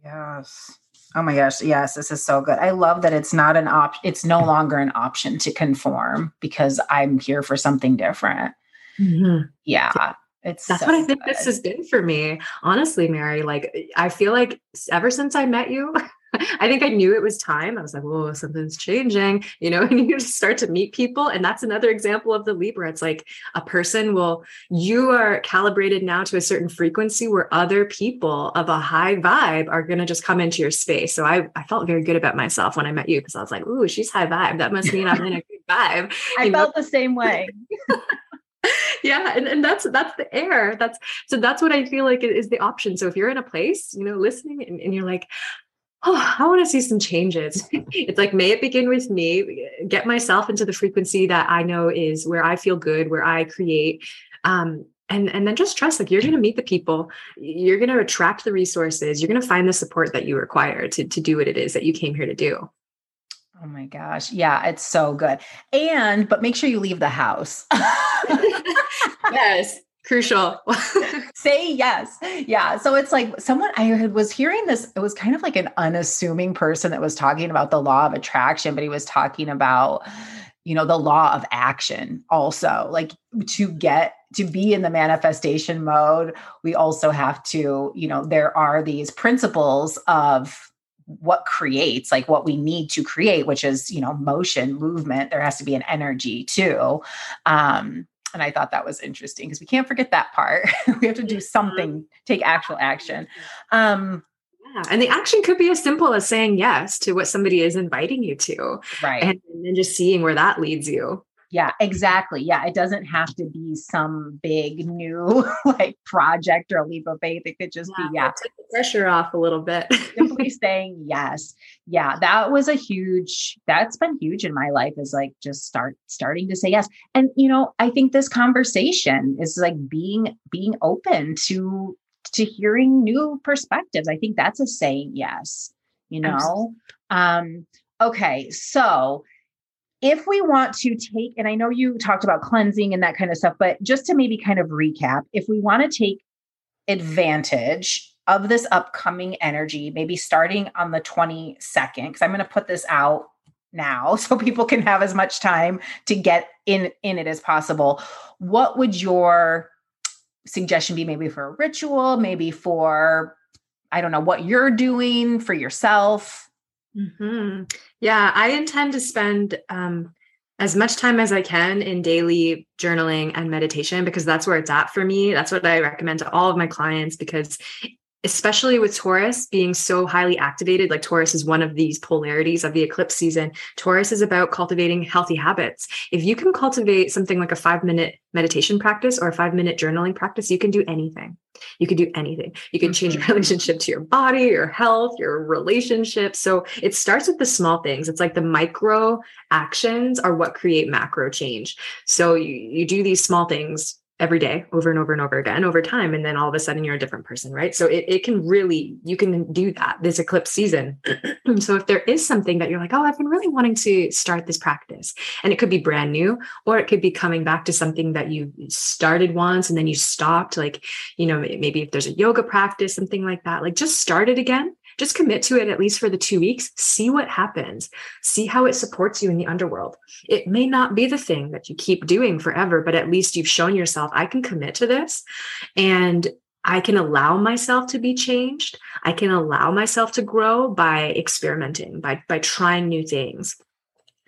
Yes. Oh my gosh. Yes. This is so good. I love that. It's not an option. It's no longer an option to conform because I'm here for something different. Mm-hmm. Yeah. That's so what I think good. This has been for me. Honestly, Mary, like I feel like ever since I met you, I think I knew it was time. I was like, whoa, something's changing, you know, and you just start to meet people. And that's another example of the Libra. It's like a person you are calibrated now to a certain frequency where other people of a high vibe are going to just come into your space. So I felt very good about myself when I met you because I was like, ooh, she's high vibe. That must mean I'm in a good vibe. I felt the same way. Yeah. And that's the air. So that's what I feel like is the option. So if you're in a place, you know, listening and you're like, oh, I want to see some changes. It's like, may it begin with me, get myself into the frequency that I know is where I feel good, where I create, and then just trust, like you're going to meet the people, you're going to attract the resources, you're going to find the support that you require to do what it is that you came here to do. Oh my gosh. Yeah. It's so good. But make sure you leave the house. Yes. Crucial. Say yes. Yeah. So it's like someone, I was hearing this, it was kind of like an unassuming person that was talking about the law of attraction, but he was talking about, you know, the law of action also, like to be in the manifestation mode. We also have to, you know, there are these principles of what creates, like what we need to create, which is, you know, motion, movement. There has to be an energy too. And I thought that was interesting because we can't forget that part. We have to do something, take actual action. Yeah. And the action could be as simple as saying yes to what somebody is inviting you to. Right. And then just seeing where that leads you. Yeah, exactly. Yeah. It doesn't have to be some big new like project or leap of faith. It could just be, take the pressure off a little bit. Simply saying yes. Yeah. That's been huge in my life is like, just starting to say yes. And, you know, I think this conversation is like being open to hearing new perspectives. I think that's a saying yes, you know? Okay. So if we want to take, and I know you talked about cleansing and that kind of stuff, but just to maybe kind of recap, if we want to take advantage of this upcoming energy, maybe starting on the 22nd, because I'm going to put this out now so people can have as much time to get in it as possible. What would your suggestion be, maybe for a ritual, maybe for, I don't know, what you're doing for yourself? Mm-hmm. Yeah, I intend to spend as much time as I can in daily journaling and meditation, because that's where it's at for me. That's what I recommend to all of my clients, because especially with Taurus being so highly activated, like Taurus is one of these polarities of the eclipse season. Taurus is about cultivating healthy habits. If you can cultivate something like a 5-minute meditation practice or a 5-minute journaling practice, you can do anything. You can do anything. You can change your relationship to your body, your health, your relationships. So it starts with the small things. It's like the micro actions are what create macro change. So you do these small things every day, over and over and over again, over time. And then all of a sudden you're a different person, right? So it can really, you can do that this eclipse season. So if there is something that you're like, oh, I've been really wanting to start this practice, and it could be brand new, or it could be coming back to something that you started once and then you stopped, like, you know, maybe if there's a yoga practice, something like that, like just start it again. Just commit to it at least for the 2 weeks. See what happens. See how it supports you in the underworld. It may not be the thing that you keep doing forever, but at least you've shown yourself, I can commit to this and I can allow myself to be changed. I can allow myself to grow by experimenting, by trying new things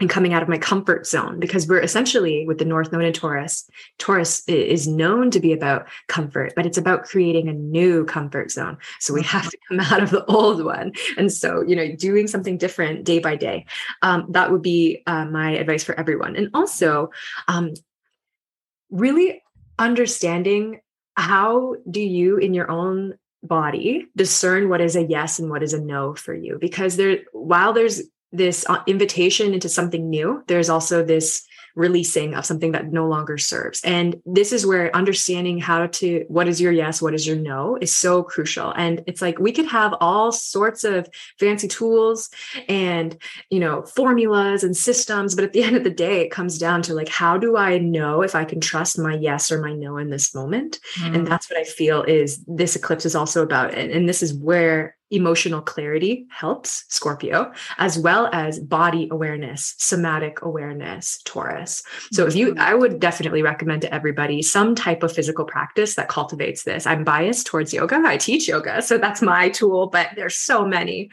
and coming out of my comfort zone, because we're essentially with the North Node in Taurus. Taurus is known to be about comfort, but it's about creating a new comfort zone. So we have to come out of the old one. And so, you know, doing something different day by day, that would be my advice for everyone. And also really understanding, how do you in your own body discern what is a yes and what is a no for you? Because while there's this invitation into something new, there's also this releasing of something that no longer serves. And this is where understanding what is your yes, what is your no is so crucial. And it's like, we could have all sorts of fancy tools and, you know, formulas and systems, but at the end of the day, it comes down to like, how do I know if I can trust my yes or my no in this moment? Mm. And that's what I feel is this eclipse is also about. And this is where emotional clarity helps Scorpio, as well as body awareness, somatic awareness, Taurus. So I would definitely recommend to everybody some type of physical practice that cultivates this. I'm biased towards yoga. I teach yoga. So that's my tool, but there's so many,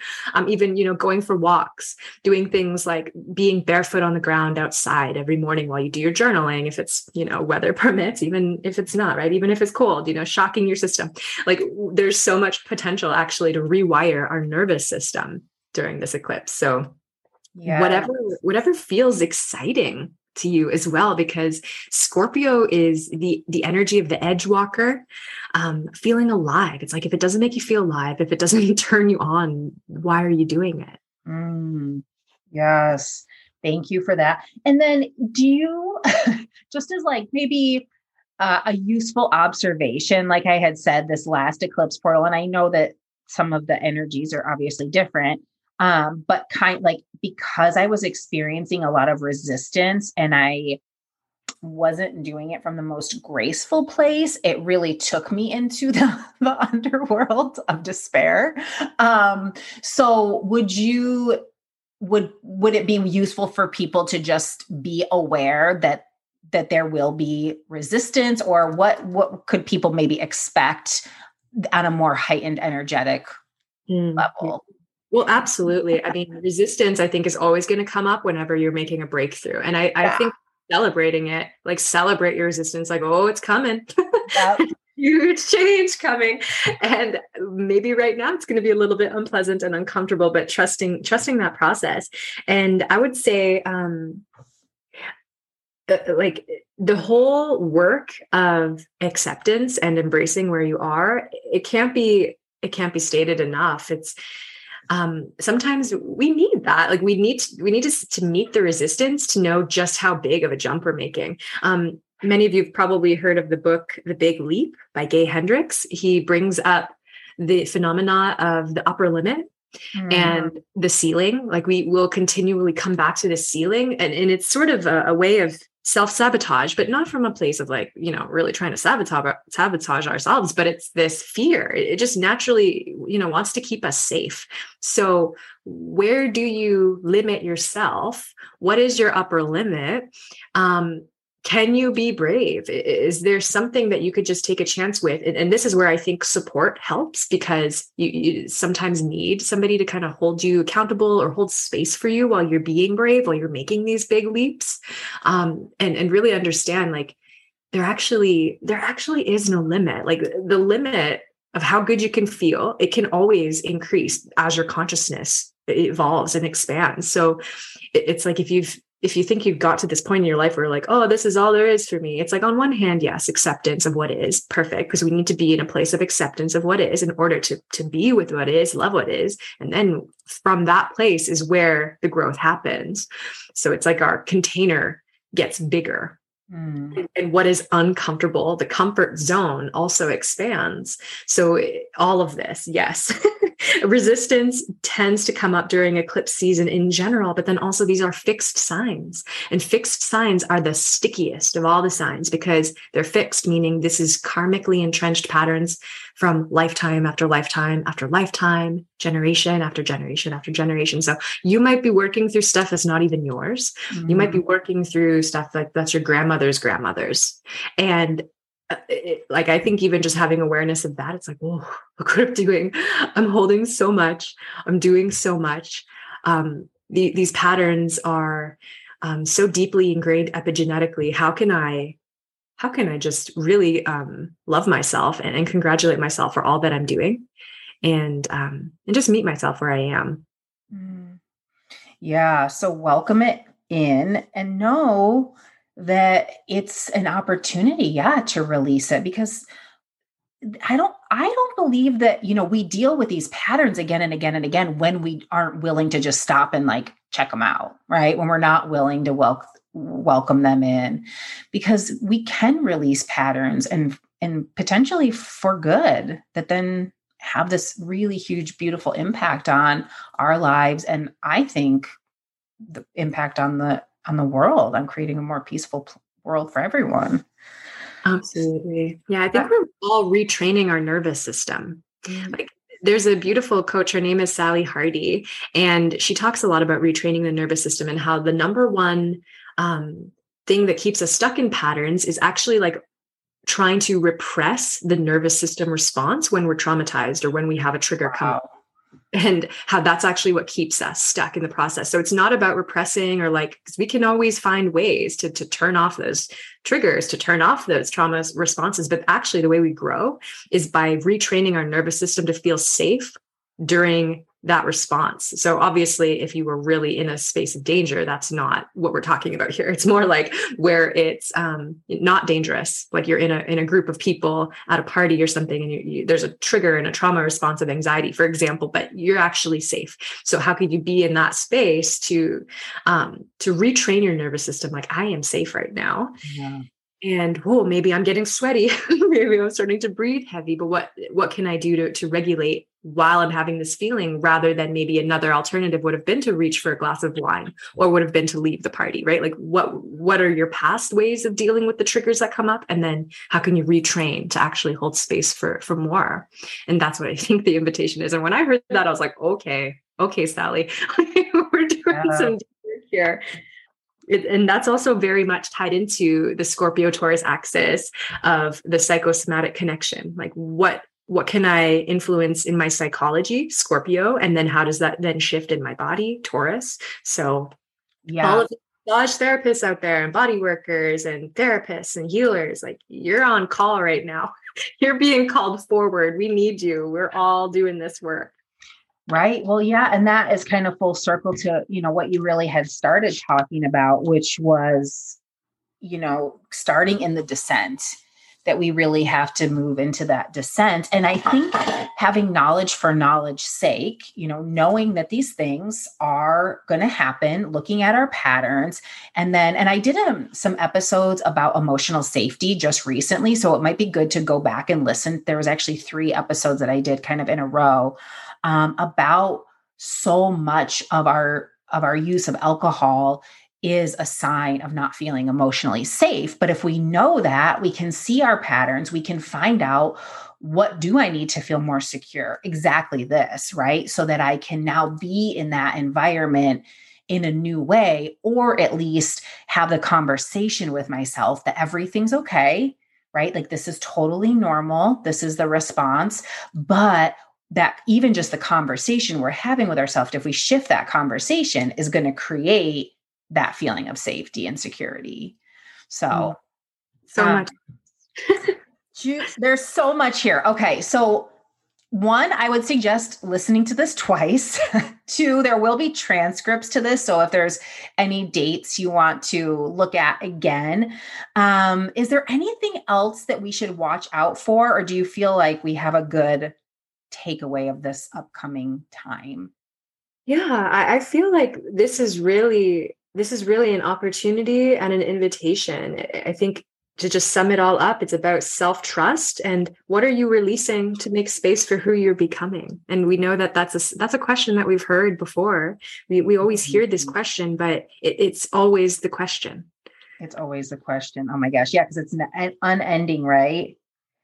even, you know, going for walks, doing things like being barefoot on the ground outside every morning while you do your journaling, if it's, you know, weather permits, even if it's not, right? Even if it's cold, you know, shocking your system. Like there's so much potential actually to rewire our nervous system during this eclipse. So yes. Whatever feels exciting to you as well, because Scorpio is the energy of the edge walker, feeling alive. It's like, if it doesn't make you feel alive, if it doesn't turn you on, why are you doing it? Yes. Thank you for that. And then do you just as like maybe a useful observation, like I had said this last eclipse portal, and I know that some of the energies are obviously different, but kind like because I was experiencing a lot of resistance and I wasn't doing it from the most graceful place, it really took me into the underworld of despair. So would it be useful for people to just be aware that there will be resistance, or what could people maybe expect on a more heightened energetic level? Well, absolutely. I mean, resistance, I think, is always going to come up whenever you're making a breakthrough. And I think celebrating it, like celebrate your resistance, like, oh, it's coming. Yep. Huge change coming. And maybe right now it's going to be a little bit unpleasant and uncomfortable, but trusting that process. And I would say, like the whole work of acceptance and embracing where you are, it can't be stated enough. It's, sometimes we need that. Like we need to meet the resistance to know just how big of a jump we're making. Many of you've probably heard of the book, The Big Leap by Gay Hendricks. He brings up the phenomena of the upper limit And the ceiling, like we will continually come back to the ceiling. And it's sort of a way of self-sabotage, but not from a place of like, you know, really trying to sabotage ourselves, but it's this fear. It just naturally, you know, wants to keep us safe. So where do you limit yourself? What is your upper limit? Can you be brave? Is there something that you could just take a chance with? And this is where I think support helps, because you sometimes need somebody to kind of hold you accountable or hold space for you while you're being brave, while you're making these big leaps, and really understand, like, there actually is no limit. Like the limit of how good you can feel, it can always increase as your consciousness evolves and expands. So it's like if you think you've got to this point in your life where you're like, oh, this is all there is for me. It's like, on one hand, yes, acceptance of what is perfect, because we need to be in a place of acceptance of what is in order to be with what is, love what is. And then from that place is where the growth happens. So it's like our container gets bigger. And what is uncomfortable, the comfort zone also expands. So all of this, yes, resistance tends to come up during eclipse season in general, but then also these are fixed signs, and fixed signs are the stickiest of all the signs because they're fixed, meaning this is karmically entrenched patterns from lifetime after lifetime after lifetime, generation after generation after generation. So you might be working through stuff that's not even yours. You might be working through stuff like that's your grandmothers. And I think even just having awareness of that, it's like, whoa, look what I'm doing. I'm holding so much. I'm doing so much. These patterns are so deeply ingrained epigenetically. How can I just really love myself and congratulate myself for all that I'm doing, and just meet myself where I am. Yeah. So welcome it in and know that it's an opportunity, to release it, because I don't believe that, you know, we deal with these patterns again and again and again when we aren't willing to just stop and like check them out, right? When we're not willing to welcome them in, because we can release patterns and potentially for good that then have this really huge, beautiful impact on our lives. And I think the impact on the world, on creating a more peaceful world for everyone. Absolutely. Yeah. I think we're all retraining our nervous system. Like there's a beautiful coach, her name is Sally Hardy, and she talks a lot about retraining the nervous system and how the number one thing that keeps us stuck in patterns is actually like trying to repress the nervous system response when we're traumatized or when we have a trigger come up. And how that's actually what keeps us stuck in the process. So it's not about repressing or like, because we can always find ways to turn off those triggers, to turn off those trauma responses. But actually the way we grow is by retraining our nervous system to feel safe during that response. So obviously if you were really in a space of danger, that's not what we're talking about here. It's more like where it's not dangerous. Like you're in a group of people at a party or something, and there's a trigger and a trauma response of anxiety, for example, but you're actually safe. So how could you be in that space to retrain your nervous system? Like, I am safe right now. Yeah. And whoa, maybe I'm getting sweaty. Maybe I'm starting to breathe heavy, but what can I do to regulate while I'm having this feeling, rather than maybe another alternative would have been to reach for a glass of wine or would have been to leave the party, right? Like what are your past ways of dealing with the triggers that come up? And then how can you retrain to actually hold space for more? And that's what I think the invitation is. And when I heard that, I was like, okay, Sally, we're doing some deep work here. And that's also very much tied into the Scorpio Taurus axis of the psychosomatic connection. Like what can I influence in my psychology, Scorpio? And then how does that then shift in my body, Taurus? So all of the massage therapists out there and body workers and therapists and healers, like you're on call right now. You're being called forward. We need you. We're all doing this work. Right. Well, yeah. And that is kind of full circle to, you know, what you really had started talking about, which was, you know, starting in the descent, that we really have to move into that descent. And I think having knowledge for knowledge's sake, you know, knowing that these things are going to happen, looking at our patterns. And I did some episodes about emotional safety just recently, so it might be good to go back and listen. There was actually 3 episodes that I did kind of in a row about so much of our use of alcohol is a sign of not feeling emotionally safe. But if we know that, we can see our patterns, we can find out, what do I need to feel more secure? Exactly this, right? So that I can now be in that environment in a new way, or at least have the conversation with myself that everything's okay, right? Like, this is totally normal. This is the response. But that even just the conversation we're having with ourselves, if we shift that conversation, is going to create that feeling of safety and security. So much. There's so much here. Okay. So one, I would suggest listening to this twice. Two, there will be transcripts to this. So if there's any dates you want to look at again, is there anything else that we should watch out for? Or do you feel like we have a good takeaway of this upcoming time? Yeah, I feel like this is really an opportunity and an invitation. I think, to just sum it all up, it's about self-trust and what are you releasing to make space for who you're becoming? And we know that that's a question that we've heard before. We always hear this question, but it's always the question. It's always the question. Oh my gosh. Yeah. Cause it's unending, right?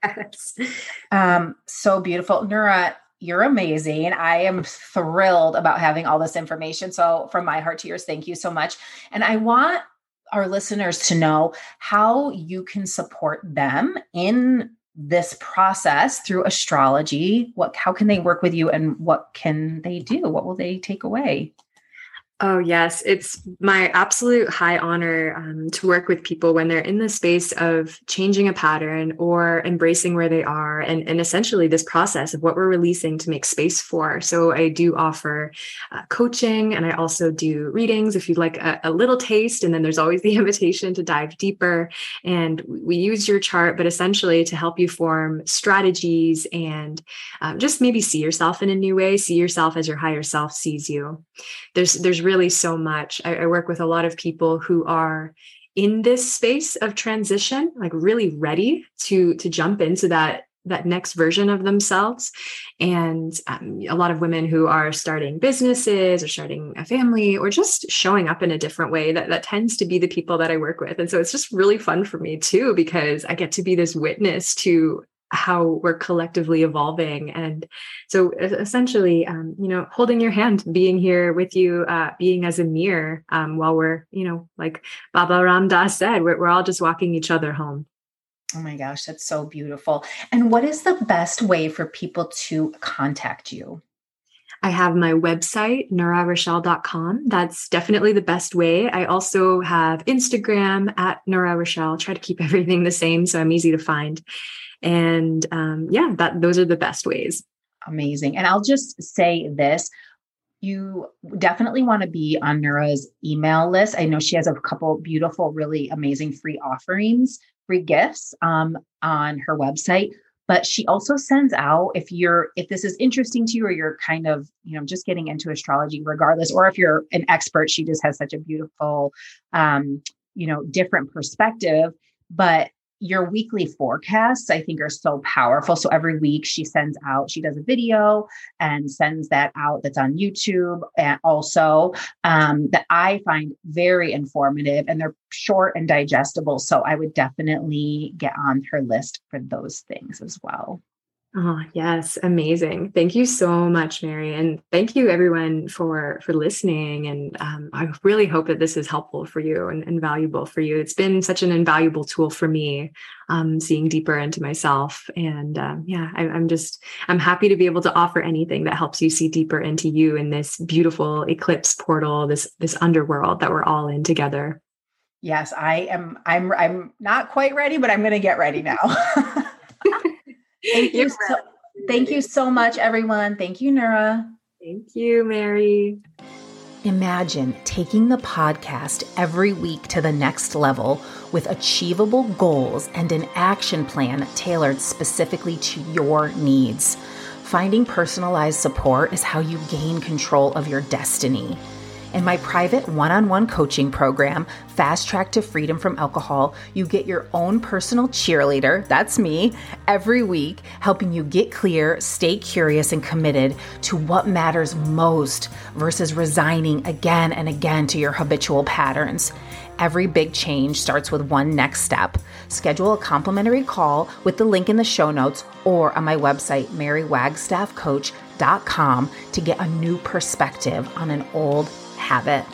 Yes. So beautiful. Nura, you're amazing. I am thrilled about having all this information. So from my heart to yours, thank you so much. And I want our listeners to know how you can support them in this process through astrology. How can they work with you and what can they do? What will they take away? Oh, yes. It's my absolute high honor to work with people when they're in the space of changing a pattern or embracing where they are and essentially this process of what we're releasing to make space for. So I do offer coaching and I also do readings if you'd like a little taste. And then there's always the invitation to dive deeper. And we use your chart, but essentially to help you form strategies and just maybe see yourself in a new way, see yourself as your higher self sees you. There's really so much. I work with a lot of people who are in this space of transition, like really ready to jump into that next version of themselves. And a lot of women who are starting businesses or starting a family or just showing up in a different way, that tends to be the people that I work with. And so it's just really fun for me too, because I get to be this witness to how we're collectively evolving. And so essentially, holding your hand, being here with you, being as a mirror while we're, like Baba Ram Dass said, we're all just walking each other home. Oh my gosh, that's so beautiful. And what is the best way for people to contact you? I have my website, nura-rochelle.com. That's definitely the best way. I also have Instagram @nura-rochelle. Try to keep everything the same, so I'm easy to find. And those are the best ways. Amazing. And I'll just say this. You definitely want to be on Nura's email list. I know she has a couple beautiful, really amazing free offerings, free gifts on her website. But she also sends out, if this is interesting to you, or you're kind of, just getting into astrology regardless, or if you're an expert, she just has such a beautiful, different perspective. But your weekly forecasts, I think, are so powerful. So every week she does a video and sends that out that's on YouTube, and also that I find very informative, and they're short and digestible. So I would definitely get on her list for those things as well. Oh, yes. Amazing. Thank you so much, Mary. And thank you everyone for listening. And I really hope that this is helpful for you and valuable for you. It's been such an invaluable tool for me, seeing deeper into myself. And I'm happy to be able to offer anything that helps you see deeper into you in this beautiful eclipse portal, this underworld that we're all in together. Yes, I am. I'm not quite ready, but I'm going to get ready now. Thank you so much, everyone. Thank you, Nura. Thank you, Mary. Imagine taking the podcast every week to the next level with achievable goals and an action plan tailored specifically to your needs. Finding personalized support is how you gain control of your destiny. In my private one-on-one coaching program, Fast Track to Freedom from Alcohol, you get your own personal cheerleader, that's me, every week, helping you get clear, stay curious, and committed to what matters most versus resigning again and again to your habitual patterns. Every big change starts with one next step. Schedule a complimentary call with the link in the show notes or on my website, marywagstaffcoach.com, to get a new perspective on an old habit.